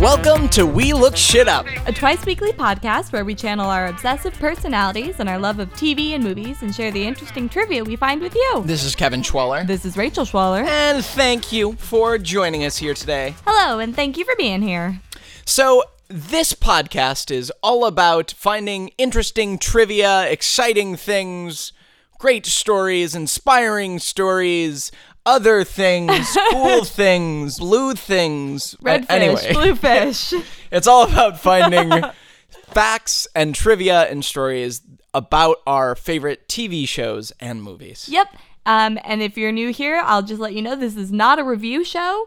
Welcome to We Look Shit Up, a twice-weekly podcast where we channel our obsessive personalities and our love of TV and movies and share the interesting trivia we find with you. This is Kevin Schwaller. This is Rachel Schwaller. And thank you for joining us here today. Hello, and thank you for being here. So, this podcast is all about finding interesting trivia, exciting things, great stories, inspiring stories, other things, cool things, blue things. Blue fish. It's all about finding facts and trivia and stories about our favorite TV shows and movies. Yep. And if you're new here, I'll just let you know this is not a review show.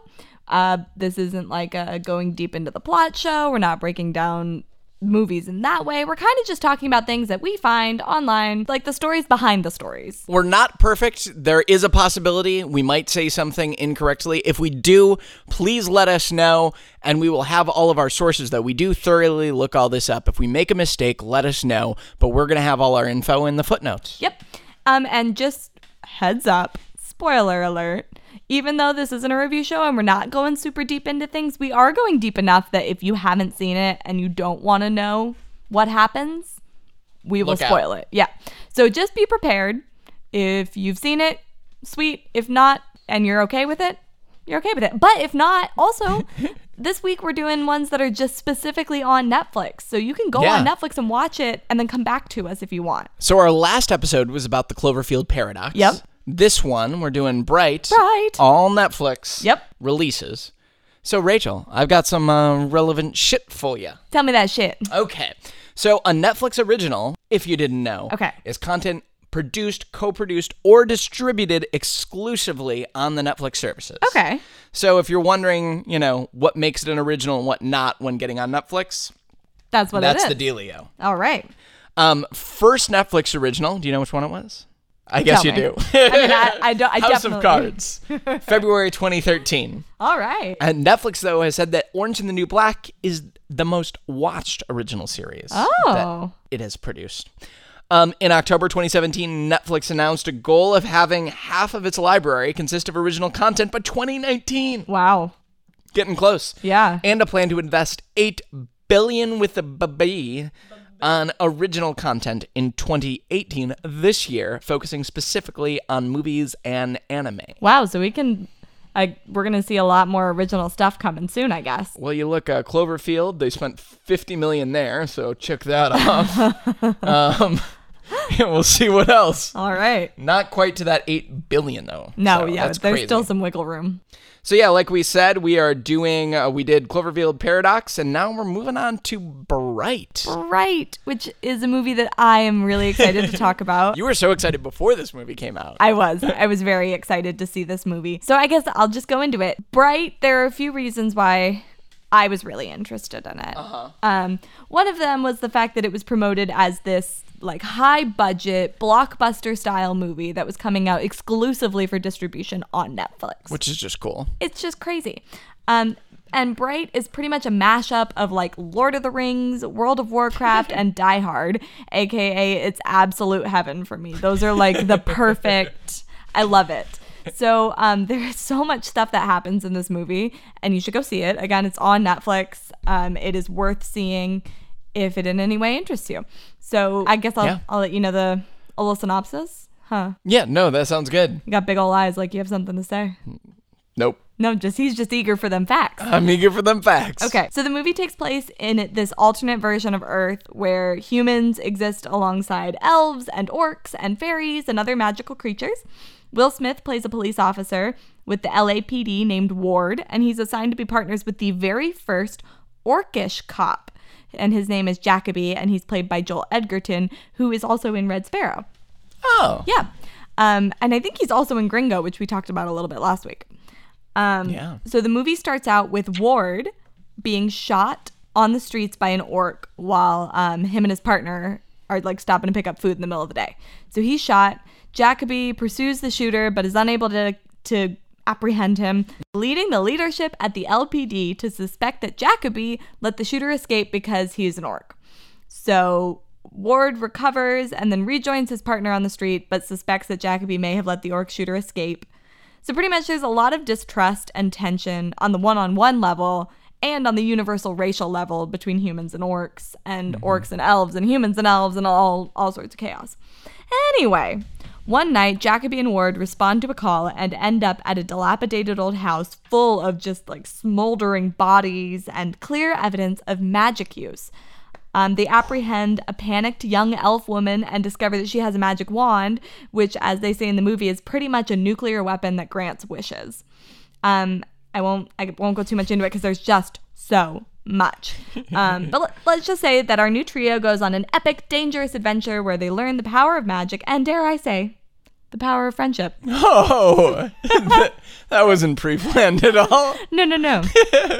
This isn't like a going deep into the plot show. We're not breaking down movies in that way. We're kind of just talking about things that we find online, like the stories behind the stories. We're not perfect. There is a possibility we might say something incorrectly. If we do, please let us know, and we will have all of our sources, though. We do thoroughly look all this up. If we make a mistake, let us know, but we're going to have all our info in the footnotes. Yep. And just heads up, spoiler alert, even though this isn't a review show and we're not going super deep into things, we are going deep enough that if you haven't seen it and you don't want to know what happens, we will spoil it. Yeah. So just be prepared. If you've seen it, sweet. If not, and you're okay with it, you're okay with it. But if not, also, this week we're doing ones that are just specifically on Netflix. So you can go on Netflix and watch it and then come back to us if you want. So our last episode was about the Cloverfield Paradox. Yep. This one, we're doing Bright, all Netflix releases. So, Rachel, I've got some relevant shit for you. Tell me that shit. Okay. So, a Netflix original, if you didn't know, is content produced, co-produced, or distributed exclusively on the Netflix services. Okay. So, if you're wondering, you know, what makes it an original and what not when getting on Netflix, that's the dealio. All right. First Netflix original, do you know which one it was? I guess you do. I mean, I don't. House of Cards, February 2013. All right. And Netflix, though, has said that Orange is the New Black is the most watched original series that it has produced. In October 2017, Netflix announced a goal of having half of its library consist of original content by 2019. Wow. Getting close. Yeah. And a plan to invest $8 billion with a B on original content in 2018, this year, focusing specifically on movies and anime. Wow, so we're going to see a lot more original stuff coming soon, I guess. Well, you look, Cloverfield, they spent $50 million there, so check that off. And we'll see what else. All right. Not quite to that $8 billion, though. No, so yeah, there's still some wiggle room. So yeah, like we said, we did Cloverfield Paradox, and now we're moving on to Bright. Bright, which is a movie that I am really excited to talk about. You were so excited before this movie came out. I was very excited to see this movie. So I guess I'll just go into it. Bright, there are a few reasons why I was really interested in it. Uh-huh. One of them was the fact that it was promoted as this like high-budget, blockbuster-style movie that was coming out exclusively for distribution on Netflix. Which is just cool. It's just crazy. And Bright is pretty much a mashup of like Lord of the Rings, World of Warcraft, and Die Hard, aka it's absolute heaven for me. Those are like the perfect... I love it. So there is so much stuff that happens in this movie, and you should go see it. Again, it's on Netflix. It is worth seeing if it in any way interests you. So I guess I'll let you know a little synopsis, huh? Yeah, no, that sounds good. You got big old eyes, like you have something to say. Nope. No, he's just eager for them facts. I'm eager for them facts. Okay, so the movie takes place in this alternate version of Earth where humans exist alongside elves and orcs and fairies and other magical creatures. Will Smith plays a police officer with the LAPD named Ward, and he's assigned to be partners with the very first orcish cop. And his name is Jacoby, and he's played by Joel Edgerton, who is also in Red Sparrow. Oh. Yeah. And I think he's also in Gringo, which we talked about a little bit last week. So the movie starts out with Ward being shot on the streets by an orc while him and his partner are like stopping to pick up food in the middle of the day. So he's shot. Jacoby pursues the shooter but is unable to apprehend him, leading the leadership at the LPD to suspect that Jacoby let the shooter escape because he's an orc. So Ward recovers and then rejoins his partner on the street, but suspects that Jacoby may have let the orc shooter escape. So pretty much there's a lot of distrust and tension on the one-on-one level and on the universal racial level between humans and orcs and elves and humans and elves and all sorts of chaos. Anyway, one night, Jacoby and Ward respond to a call and end up at a dilapidated old house full of just like smoldering bodies and clear evidence of magic use. They apprehend a panicked young elf woman and discover that she has a magic wand, which, as they say in the movie, is pretty much a nuclear weapon that grants wishes. I won't go too much into it because there's just so much. But let's just say that our new trio goes on an epic, dangerous adventure where they learn the power of magic and, dare I say, the power of friendship. Oh, that wasn't pre-planned at all. No.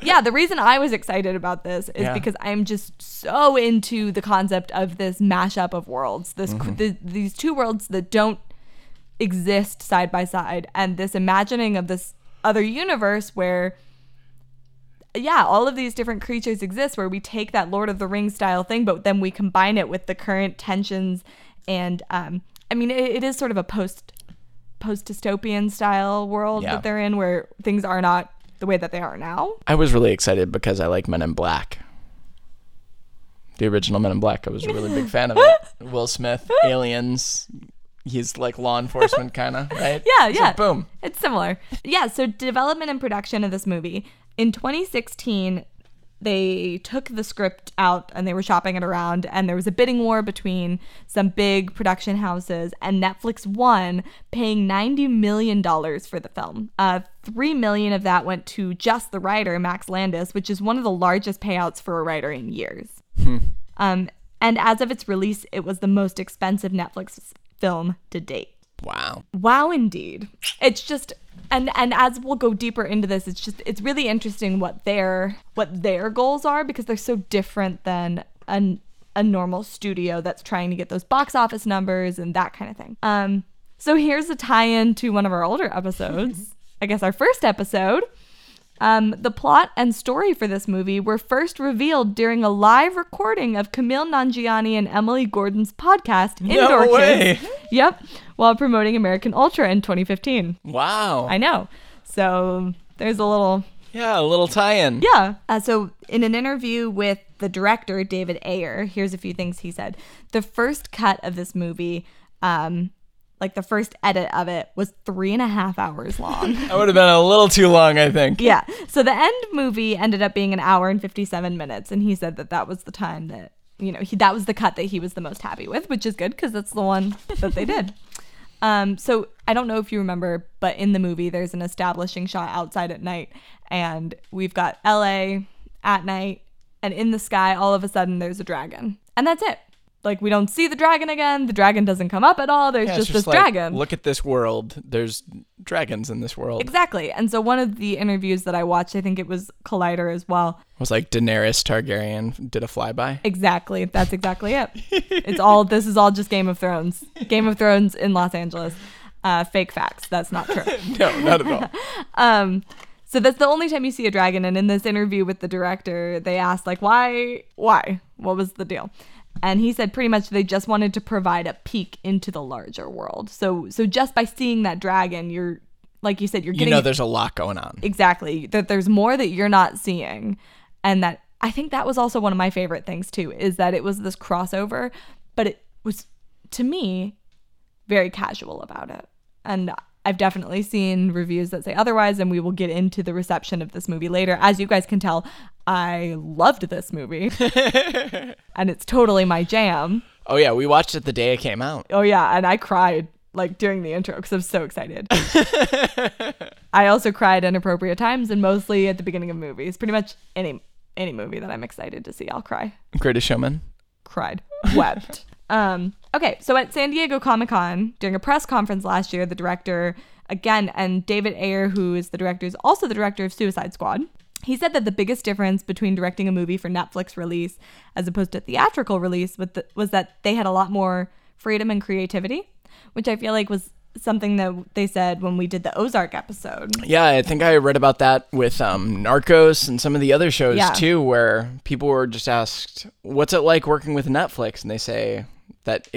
Yeah, the reason I was excited about this is because I'm just so into the concept of this mashup of worlds, these two worlds that don't exist side by side, and this imagining of this other universe where, yeah, all of these different creatures exist, where we take that Lord of the Rings style thing, but then we combine it with the current tensions and... I mean, it is sort of a post-dystopian style world that they're in, where things are not the way that they are now. I was really excited because I like Men in Black. The original Men in Black. I was a really big fan of it. Will Smith, aliens. He's like law enforcement kind of, right? Yeah. So boom. It's similar. Yeah, so development and production of this movie. In 2016, they took the script out and they were shopping it around, and there was a bidding war between some big production houses, and Netflix won, paying $90 million for the film. $3 million of that went to just the writer, Max Landis, which is one of the largest payouts for a writer in years. And as of its release, it was the most expensive Netflix film to date. Wow. Wow, indeed. It's just... And as we'll go deeper into this, it's really interesting what their goals are, because they're so different than a normal studio that's trying to get those box office numbers and that kind of thing. So here's a tie-in to one of our older episodes, I guess our first episode. The plot and story for this movie were first revealed during a live recording of Camille Nanjiani and Emily Gordon's podcast, Indoor Kids. Yep, while promoting American Ultra in 2015. Wow. I know. So there's a little tie-in. Yeah. So in an interview with the director, David Ayer, here's a few things he said. The first cut of this movie... the first edit of it was 3.5 hours long. That would have been a little too long, I think. Yeah. So the end movie ended up being 1 hour and 57 minutes. And he said that was the time that, that was the cut that he was the most happy with, which is good because that's the one that they did. So I don't know if you remember, but in the movie, there's an establishing shot outside at night. And we've got LA at night. And in the sky, all of a sudden, there's a dragon. And that's it. Like, we don't see the dragon again. The dragon doesn't come up at all. There's just this dragon. Look at this world. There's dragons in this world. Exactly. And so one of the interviews that I watched, I think it was Collider as well, was like Daenerys Targaryen did a flyby. Exactly. That's exactly it. This is all just Game of Thrones. Game of Thrones in Los Angeles. Fake facts. That's not true. No, not at all. So that's the only time you see a dragon. And in this interview with the director, they asked, why? What was the deal? And he said pretty much they just wanted to provide a peek into the larger world. So just by seeing that dragon, you're, like you said, you're getting... there's a lot going on. Exactly. That there's more that you're not seeing. And that, I think that was also one of my favorite things too, is that it was this crossover, but it was, to me, very casual about it. And I've definitely seen reviews that say otherwise, and we will get into the reception of this movie later. As you guys can tell, I loved this movie. And it's totally my jam. Oh, yeah. We watched it the day it came out. Oh, yeah. And I cried during the intro because I was so excited. I also cried inappropriate times, and mostly at the beginning of movies. Pretty much any movie that I'm excited to see, I'll cry. Greatest Showman? Cried. Wept. Okay, so at San Diego Comic-Con, during a press conference last year, the director, again, and David Ayer, who is the director, is also the director of Suicide Squad. He said that the biggest difference between directing a movie for Netflix release as opposed to theatrical release was that they had a lot more freedom and creativity, which I feel like was something that they said when we did the Ozark episode. Yeah, I think I read about that with Narcos and some of the other shows too, where people were just asked, what's it like working with Netflix? And they say that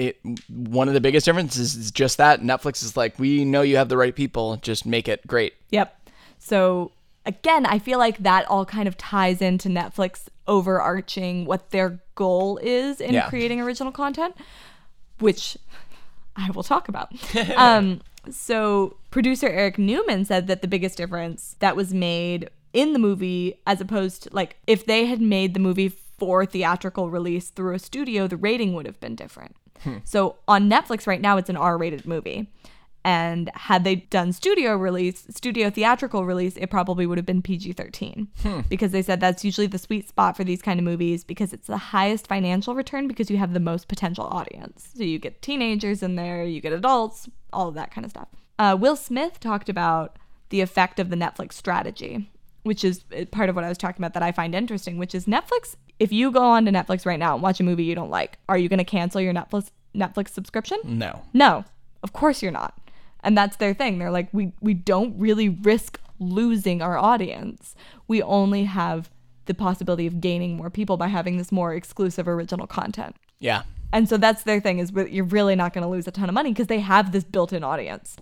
one of the biggest differences is just that Netflix is like, we know you have the right people, just make it great. Yep. So again, I feel like that all kind of ties into Netflix overarching what their goal is in creating original content, which I will talk about. So producer Eric Newman said that the biggest difference that was made in the movie, as opposed to, like, if they had made the movie for theatrical release through a studio, the rating would have been different. So on Netflix right now, it's an R-rated movie. And had they done studio theatrical release, it probably would have been PG-13 because they said that's usually the sweet spot for these kind of movies because it's the highest financial return because you have the most potential audience. So you get teenagers in there, you get adults, all of that kind of stuff. Will Smith talked about the effect of the Netflix strategy, which is part of what I was talking about that I find interesting, which is Netflix. If you go on to Netflix right now and watch a movie you don't like, are you going to cancel your Netflix subscription? No. No, of course you're not. And that's their thing. They're like, we don't really risk losing our audience. We only have the possibility of gaining more people by having this more exclusive original content. Yeah. And so that's their thing, is you're really not going to lose a ton of money because they have this built-in audience.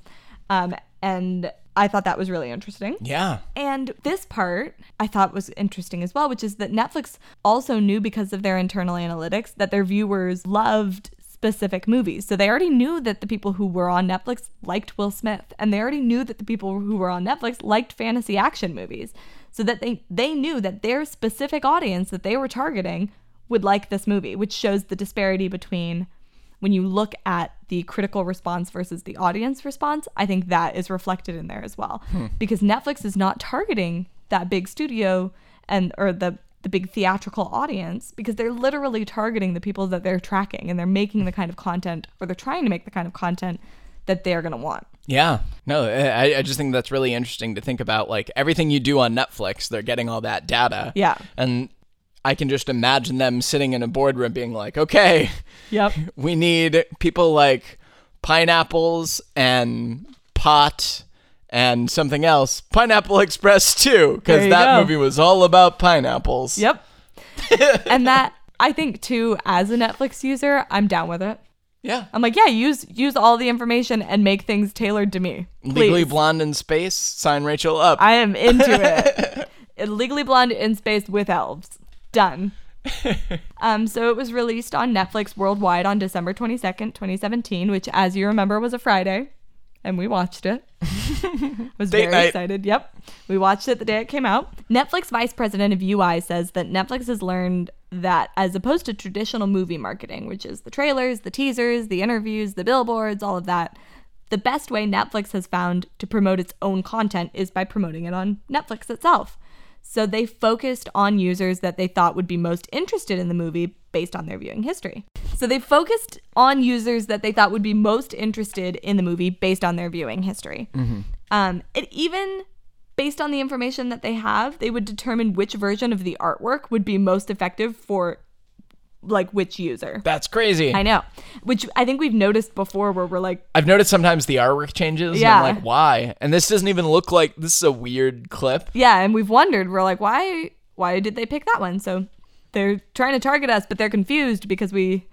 And I thought that was really interesting. Yeah. And this part I thought was interesting as well, which is that Netflix also knew because of their internal analytics that their viewers loved specific movies. So they already knew that the people who were on Netflix liked Will Smith, and they already knew that the people who were on Netflix liked fantasy action movies, so that they knew that their specific audience that they were targeting would like this movie, which shows the disparity between when you look at the critical response versus the audience response. I think that is reflected in there as well, because Netflix is not targeting that big studio and or the big theatrical audience, because they're literally targeting the people that they're tracking, and they're making the kind of content, or they're trying to make the kind of content that they're going to want. Yeah. No, I just think that's really interesting to think about, like, everything you do on Netflix, they're getting all that data. Yeah. And I can just imagine them sitting in a boardroom being like, okay, yep, we need people like pineapples and pot and something else, Pineapple Express 2, because that movie was all about pineapples. Yep. And that, I think, too, as a Netflix user, I'm down with it. Yeah. I'm like, yeah, use all the information and make things tailored to me. Please. Legally Blonde in Space, sign Rachel up. I am into it. Legally Blonde in Space with elves. Done. So it was released on Netflix worldwide on December 22nd, 2017, which, as you remember, was a Friday. And we watched it. I was very excited. Yep. We watched it the day it came out. Netflix Vice President of UI says that Netflix has learned that, as opposed to traditional movie marketing, which is the trailers, the teasers, the interviews, the billboards, all of that, the best way Netflix has found to promote its own content is by promoting it on Netflix itself. So they focused on users that they thought would be most interested in the movie based on their viewing history. Mm-hmm. It even, based on the information that they have, they would determine which version of the artwork would be most effective for, like, which user. That's crazy. I know. Which I think we've noticed before, where we're like, I've noticed sometimes the artwork changes, and I'm like, why? And this doesn't even look like, this is a weird clip. Yeah, and we've wondered, we're like, why did they pick that one? So they're trying to target us, but they're confused because we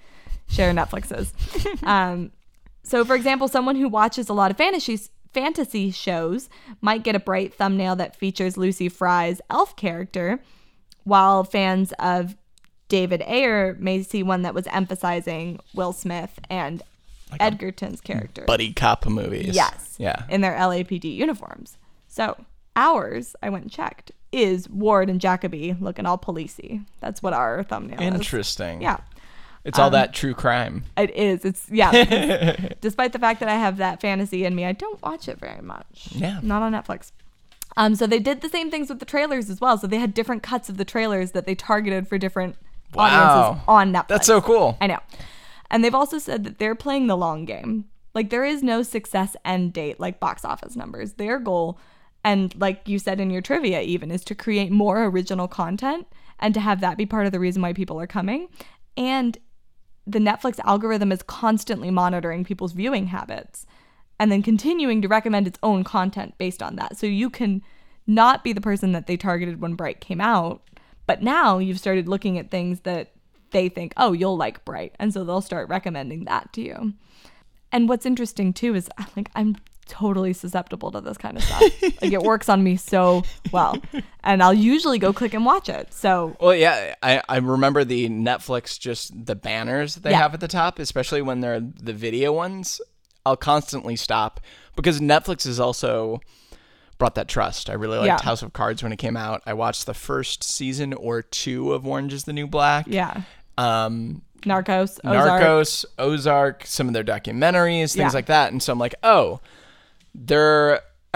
share Netflixes. So, for example, someone who watches a lot of fantasy shows might get a Bright thumbnail that features Lucy Fry's elf character, while fans of David Ayer may see one that was emphasizing Will Smith and, like, Edgerton's character. Buddy cop movies. Yes. Yeah. In their LAPD uniforms. So ours, I went and checked, is Ward and Jacoby looking all policey. That's what our thumbnail is. Interesting. Yeah. It's all that true crime. It is. It's, yeah. Despite the fact that I have that fantasy in me, I don't watch it very much. Yeah. Not on Netflix. So they did the same things with the trailers as well. So they had different cuts of the trailers that they targeted for different audiences on Netflix. That's so cool. I know. And they've also said that they're playing the long game. Like, there is no success end date, like box office numbers. Their goal, and like you said in your trivia even, is to create more original content and to have that be part of the reason why people are coming. And the Netflix algorithm is constantly monitoring people's viewing habits. and then continuing to recommend its own content based on that. So you can not be the person that they targeted when Bright came out, but now you've started looking at things that they think, oh, you'll like Bright, and so they'll start recommending that to you. And what's interesting too is like I'm totally susceptible to this kind of stuff. Like it works on me so well, and I'll usually go click and watch it. So well, yeah, I remember the Netflix, just the banners they have at the top, especially when they're the video ones. I'll constantly stop because Netflix is also brought that trust. I really liked House of Cards when it came out. I watched the first season or two of Orange is the New Black. Yeah. Narcos, Ozark, some of their documentaries, things like that. And so I'm like, oh,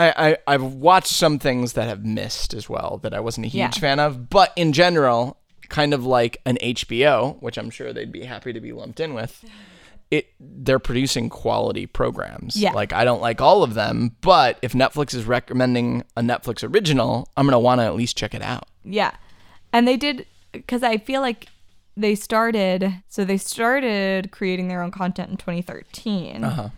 I've watched some things that have missed as well that I wasn't a huge fan of. But in general, kind of like an HBO, which I'm sure they'd be happy to be lumped in with, they're producing quality programs. Yeah. Like, I don't like all of them, but if Netflix is recommending a Netflix original, I'm going to want to at least check it out. Yeah. And they did, because I feel like they started creating their own content in 2013. Uh-huh.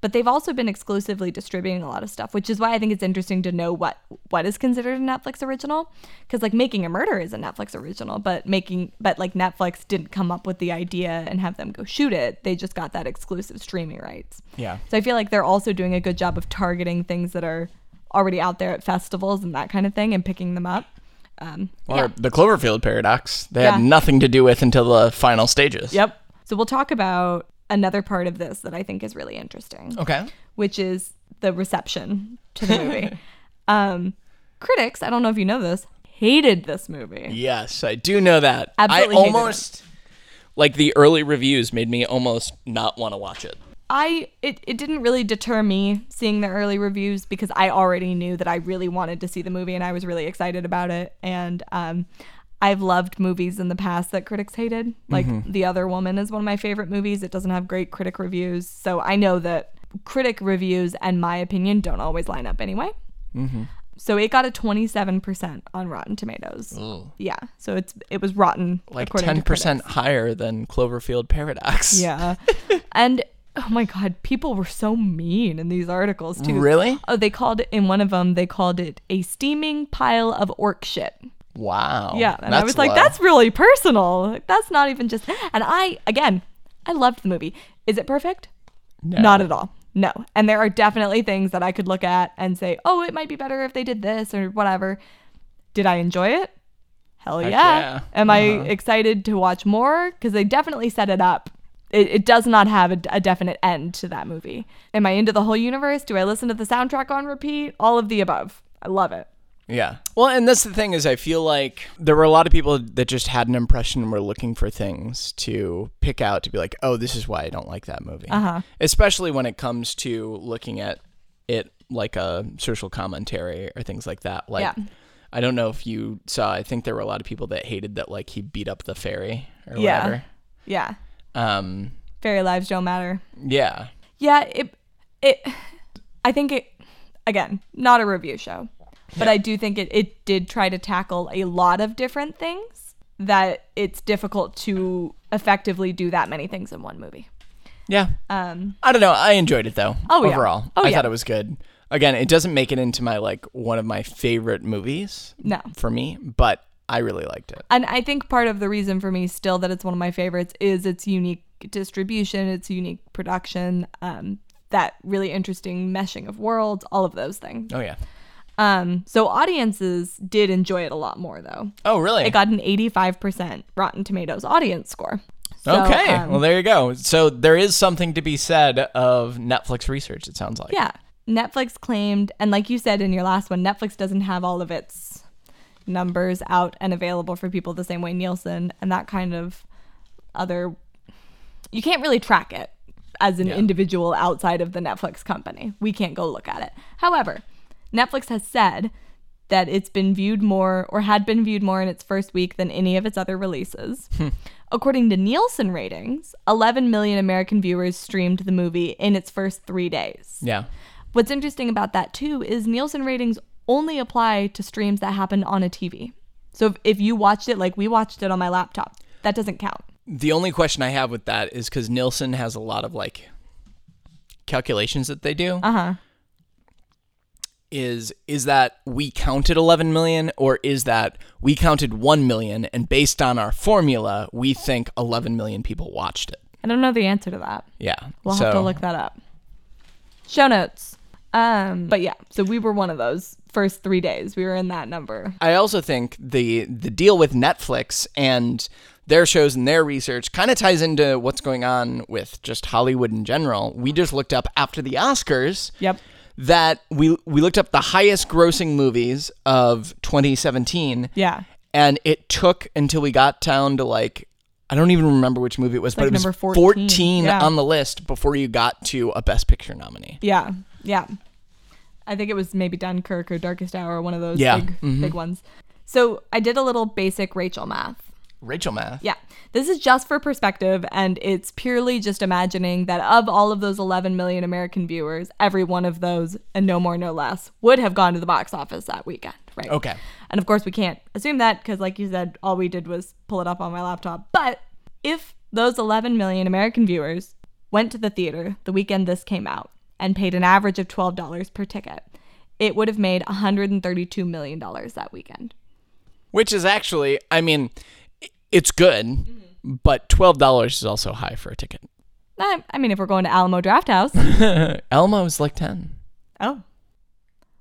But they've also been exclusively distributing a lot of stuff, which is why I think it's interesting to know what is considered a Netflix original. Because like Making a Murderer is a Netflix original, but like Netflix didn't come up with the idea and have them go shoot it. They just got that exclusive streaming rights. Yeah. So I feel like they're also doing a good job of targeting things that are already out there at festivals and that kind of thing and picking them up. Or the Cloverfield Paradox. They had nothing to do with until the final stages. Yep. So we'll talk about another part of this that I think is really interesting. Okay. Which is the reception to the movie. Critics, I don't know if you know this, hated this movie. Yes, I do know that. Absolutely. I almost, like the early reviews made me almost not want to watch it. It didn't really deter me seeing the early reviews because I already knew that I really wanted to see the movie and I was really excited about it. And I've loved movies in the past that critics hated. Like The Other Woman is one of my favorite movies. It doesn't have great critic reviews. So I know that critic reviews and my opinion don't always line up anyway. Mm-hmm. So it got a 27% on Rotten Tomatoes. Ooh. Yeah. So it was rotten. Like 10% higher than Cloverfield Paradox. Yeah. And oh my God, people were so mean in these articles too. Really? Oh, they called it, in one of them, they called it a steaming pile of orc shit. Wow. Yeah. And I was like, that's really personal. Like, that's not even just. And I loved the movie. Is it perfect? No. Not at all. No. And there are definitely things that I could look at and say, oh, it might be better if they did this or whatever. Did I enjoy it? Hell yeah. Am I excited to watch more? Because they definitely set it up. It does not have a definite end to that movie. Am I into the whole universe? Do I listen to the soundtrack on repeat? All of the above. I love it. Yeah. Well, and that's the thing is I feel like there were a lot of people that just had an impression and were looking for things to pick out to be like, oh, this is why I don't like that movie. Uh-huh. Especially when it comes to looking at it like a social commentary or things like that. Like, yeah. I don't know if you saw, I think there were a lot of people that hated that like he beat up the fairy or whatever. Yeah. Fairy lives don't matter. Yeah. Yeah. I think, again, not a review show. But I do think it did try to tackle a lot of different things that it's difficult to effectively do that many things in one movie. Yeah. I don't know. I enjoyed it, though. Oh, yeah. Overall. Oh, I thought it was good. Again, it doesn't make it into my like one of my favorite movies for me, but I really liked it. And I think part of the reason for me still that it's one of my favorites is its unique distribution, its unique production, that really interesting meshing of worlds, all of those things. Oh, yeah. So audiences did enjoy it a lot more, though. Oh, really? It got an 85% Rotten Tomatoes audience score. So, okay. Well, there you go. So there is something to be said of Netflix research, it sounds like. Yeah. Netflix claimed, and like you said in your last one, Netflix doesn't have all of its numbers out and available for people the same way Nielsen and that kind of other. You can't really track it as an individual outside of the Netflix company. We can't go look at it. However, Netflix has said that it's been viewed more or had been viewed more in its first week than any of its other releases. According to Nielsen ratings, 11 million American viewers streamed the movie in its first 3 days. Yeah. What's interesting about that, too, is Nielsen ratings only apply to streams that happen on a TV. So if you watched it like we watched it on my laptop, that doesn't count. The only question I have with that is because Nielsen has a lot of like calculations that they do is that we counted 11 million, or is that we counted 1 million, and based on our formula, we think 11 million people watched it? I don't know the answer to that. Yeah. We'll have to look that up. Show notes. But yeah, so we were one of those first 3 days. We were in that number. I also think the deal with Netflix and their shows and their research kind of ties into what's going on with just Hollywood in general. We just looked up after the Oscars. Yep. That we looked up the highest grossing movies of 2017. Yeah. And it took until we got down to like, I don't even remember which movie it was, but it was 14 on the list before you got to a Best Picture nominee. Yeah. Yeah. I think it was maybe Dunkirk or Darkest Hour, one of those big ones. So I did a little basic Rachel math. Rachel math? Yeah. This is just for perspective, and it's purely just imagining that of all of those 11 million American viewers, every one of those, and no more, no less, would have gone to the box office that weekend, right? Okay. And of course, we can't assume that because, like you said, all we did was pull it up on my laptop. But if those 11 million American viewers went to the theater the weekend this came out, and paid an average of $12 per ticket, it would have made $132 million that weekend. Which is actually, I mean, it's good, but $12 is also high for a ticket. I mean, if we're going to Alamo Drafthouse. Alamo's like 10. Oh.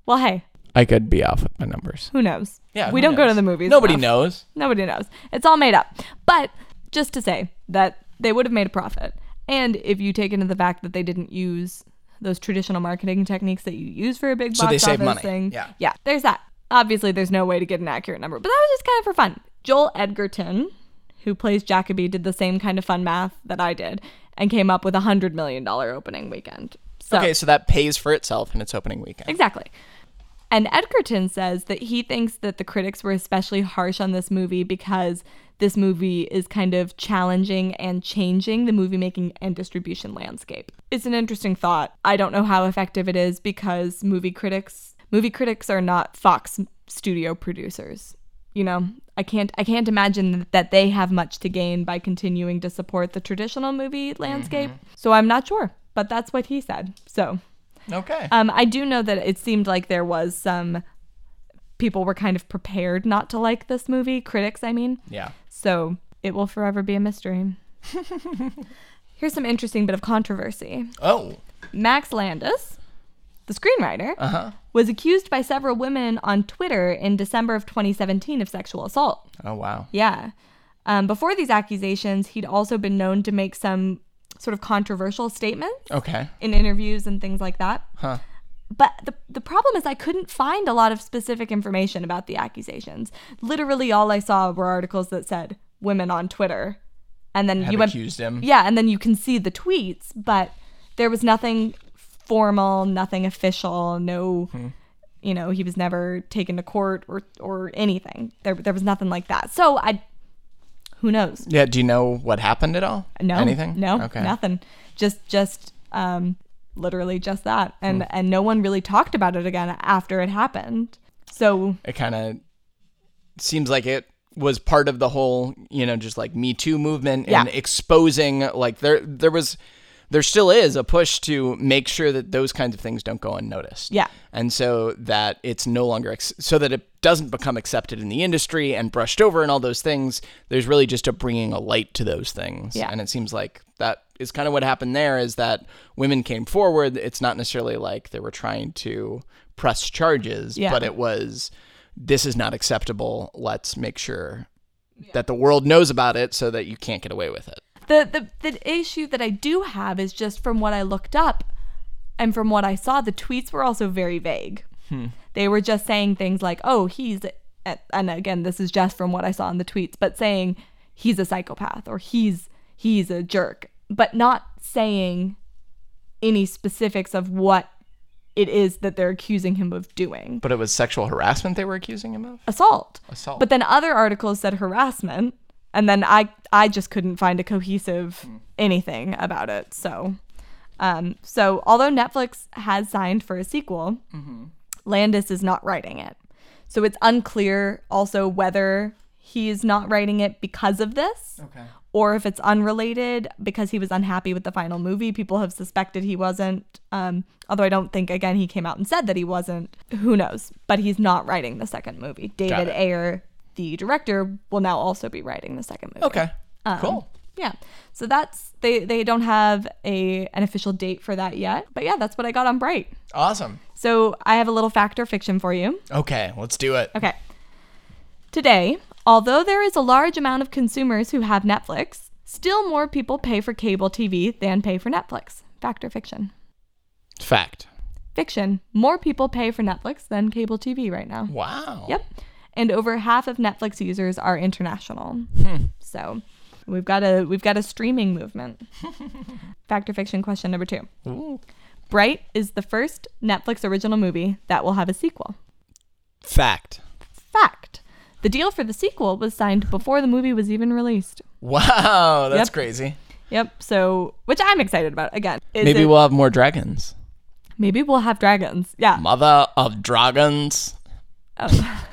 Well, hey. I could be off with my numbers. Who knows? Yeah, we don't go to the movies. Nobody knows. Nobody knows. It's all made up. But just to say that they would have made a profit. And if you take into the fact that they didn't use those traditional marketing techniques that you use for a big box office thing. So they save money. Yeah, there's that. Obviously, there's no way to get an accurate number, but that was just kind of for fun. Joel Edgerton, who plays Jacoby, did the same kind of fun math that I did and came up with $100 million opening weekend. Okay, so that pays for itself in its opening weekend. Exactly. And Edgerton says that he thinks that the critics were especially harsh on this movie because this movie is kind of challenging and changing the movie-making and distribution landscape. It's an interesting thought. I don't know how effective it is because movie critics are not Fox studio producers. You know, I can't imagine that they have much to gain by continuing to support the traditional movie landscape. So I'm not sure, but that's what he said. So, okay. I do know that it seemed like there was some people were kind of prepared not to like this movie. Critics, I mean. Yeah. So it will forever be a mystery. Here's some interesting bit of controversy. Oh. Max Landis, the screenwriter, was accused by several women on Twitter in December of 2017 of sexual assault. Oh, wow. Yeah. Before these accusations, he'd also been known to make some sort of controversial statements. Okay. In interviews and things like that. Huh. But the problem is I couldn't find a lot of specific information about the accusations. Literally all I saw were articles that said women on Twitter. And then you accused him. Yeah, and then you can see the tweets, but there was nothing formal, nothing official, no, you know, he was never taken to court or anything. There was nothing like that. So who knows? Yeah, do you know what happened at all? No. Anything? No, okay. Nothing. Just literally just that, and no one really talked about it again after it happened. So it kind of seems like it was part of the whole, you know, just like Me Too movement and exposing, like there still is a push to make sure that those kinds of things don't go unnoticed. Yeah, and so that it's no longer so that it doesn't become accepted in the industry and brushed over and all those things. There's really just a bringing a light to those things, and it seems like that is kind of what happened there, is that women came forward. It's not necessarily like they were trying to press charges, but it was, this is not acceptable. Let's make sure that the world knows about it so that you can't get away with it. The issue that I do have is just from what I looked up and from what I saw, the tweets were also very vague. They were just saying things like, oh, he's, and again, this is just from what I saw in the tweets, but saying he's a psychopath or he's a jerk, but not saying any specifics of what it is that they're accusing him of doing. But it was sexual harassment they were accusing him of? Assault. But then other articles said harassment, and then I just couldn't find a cohesive anything about it. So although Netflix has signed for a sequel, Landis is not writing it. So it's unclear also whether he's not writing it because of this, okay, or if it's unrelated because he was unhappy with the final movie. People have suspected he wasn't, although I don't think, again, he came out and said that he wasn't. Who knows? But he's not writing the second movie. David Ayer, the director, will now also be writing the second movie. Okay, cool. Yeah, so that's, they don't have an official date for that yet. But yeah, that's what I got on Bright. Awesome. So I have a little fact or fiction for you. Okay, let's do it. Okay. Today, although there is a large amount of consumers who have Netflix, still more people pay for cable TV than pay for Netflix. Fact or fiction? Fact. Fiction. More people pay for Netflix than cable TV right now. Wow. Yep. And over half of Netflix users are international. So... We've got a streaming movement. Fact or fiction question number 2. Ooh. Bright is the first Netflix original movie that will have a sequel. Fact. The deal for the sequel was signed before the movie was even released. Wow, that's crazy. Yep. So, which I'm excited about again. Maybe we'll have more dragons. Maybe we'll have dragons. Yeah. Mother of dragons. Oh.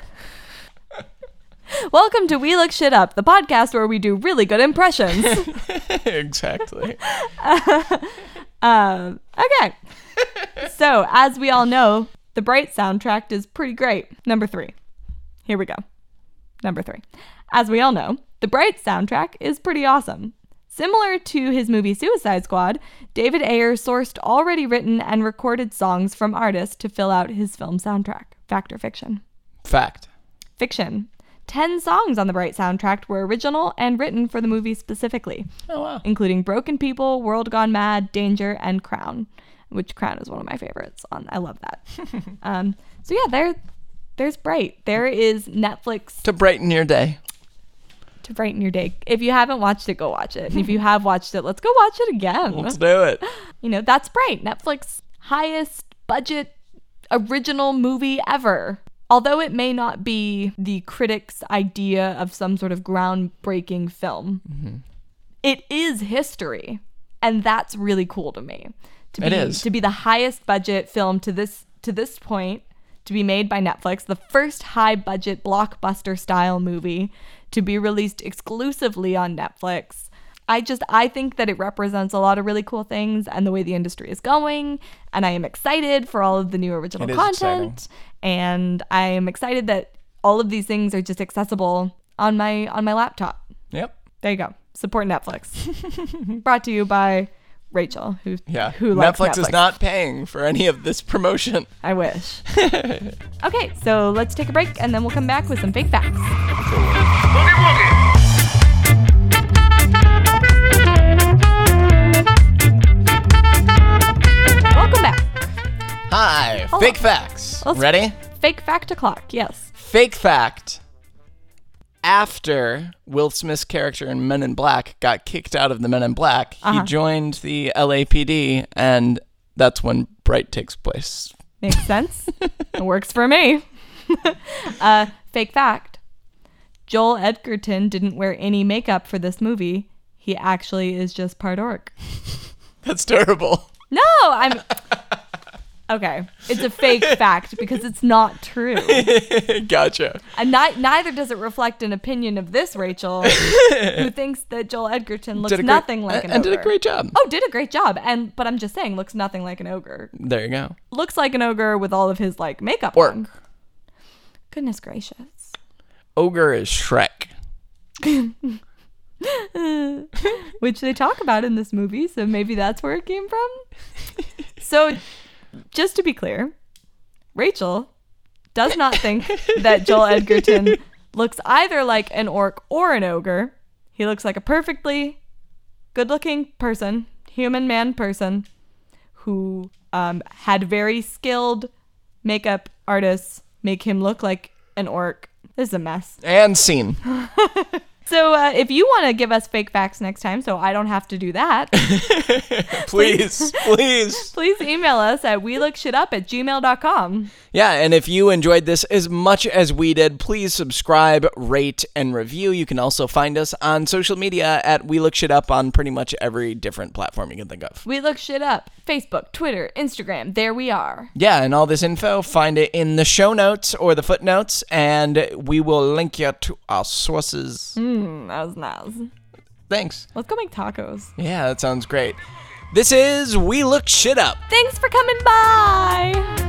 Welcome to We Look Shit Up, the podcast where we do really good impressions. Exactly. Okay. So, as we all know, the Bright soundtrack is pretty great. Number 3. Here we go. Number 3. As we all know, the Bright soundtrack is pretty awesome. Similar to his movie Suicide Squad, David Ayer sourced already written and recorded songs from artists to fill out his film soundtrack. Fact or fiction? Fact. Fiction. 10 songs on the Bright soundtrack were original and written for the movie specifically. Oh, wow. Including Broken People, World Gone Mad, Danger, and Crown, which Crown is one of my favorites. I love that. So yeah, there's Bright. There is Netflix. To brighten your day. To brighten your day. If you haven't watched it, go watch it. And if you have watched it, let's go watch it again. Let's do it. You know, that's Bright. Netflix's highest budget original movie ever. Although it may not be the critic's idea of some sort of groundbreaking film, it is history, and that's really cool to me. To be the highest budget film to this point to be made by Netflix, the first high budget blockbuster style movie to be released exclusively on Netflix. I think that it represents a lot of really cool things and the way the industry is going, and I am excited for all of the new original content. Exciting. And I am excited that all of these things are just accessible on my laptop. Yep. There you go. Support Netflix. Brought to you by Rachel, who likes Netflix. Netflix is not paying for any of this promotion. I wish. Okay, so let's take a break, and then we'll come back with some fake facts. Boogie. Hi, hello. Fake facts. Ready? Fake fact o'clock, yes. Fake fact. After Will Smith's character in Men in Black got kicked out of the Men in Black, he joined the LAPD, and that's when Bright takes place. Makes sense. It works for me. Fake fact. Joel Edgerton didn't wear any makeup for this movie. He actually is just part orc. That's terrible. No, okay, it's a fake fact because it's not true. Gotcha. And neither does it reflect an opinion of this Rachel, who thinks that Joel Edgerton looks nothing like an ogre. And did a great job. Oh, did a great job. But I'm just saying, looks nothing like an ogre. There you go. Looks like an ogre with all of his makeup on. Goodness gracious. Ogre is Shrek. Which they talk about in this movie, so maybe that's where it came from. So... just to be clear, Rachel does not think that Joel Edgerton looks either like an orc or an ogre. He looks like a perfectly good-looking person, human man person, who had very skilled makeup artists make him look like an orc. This is a mess. And scene. So if you want to give us fake facts next time so I don't have to do that. Please email us at welookshitup@gmail.com. Yeah, and if you enjoyed this as much as we did, please subscribe, rate, and review. You can also find us on social media at We Look Shit Up on pretty much every different platform you can think of. We Look Shit Up, Facebook, Twitter, Instagram, there we are. Yeah, and all this info, find it in the show notes or the footnotes, and we will link you to our sources. That was nice. Thanks. Let's go make tacos. Yeah, that sounds great. This is We Look Shit Up. Thanks for coming by.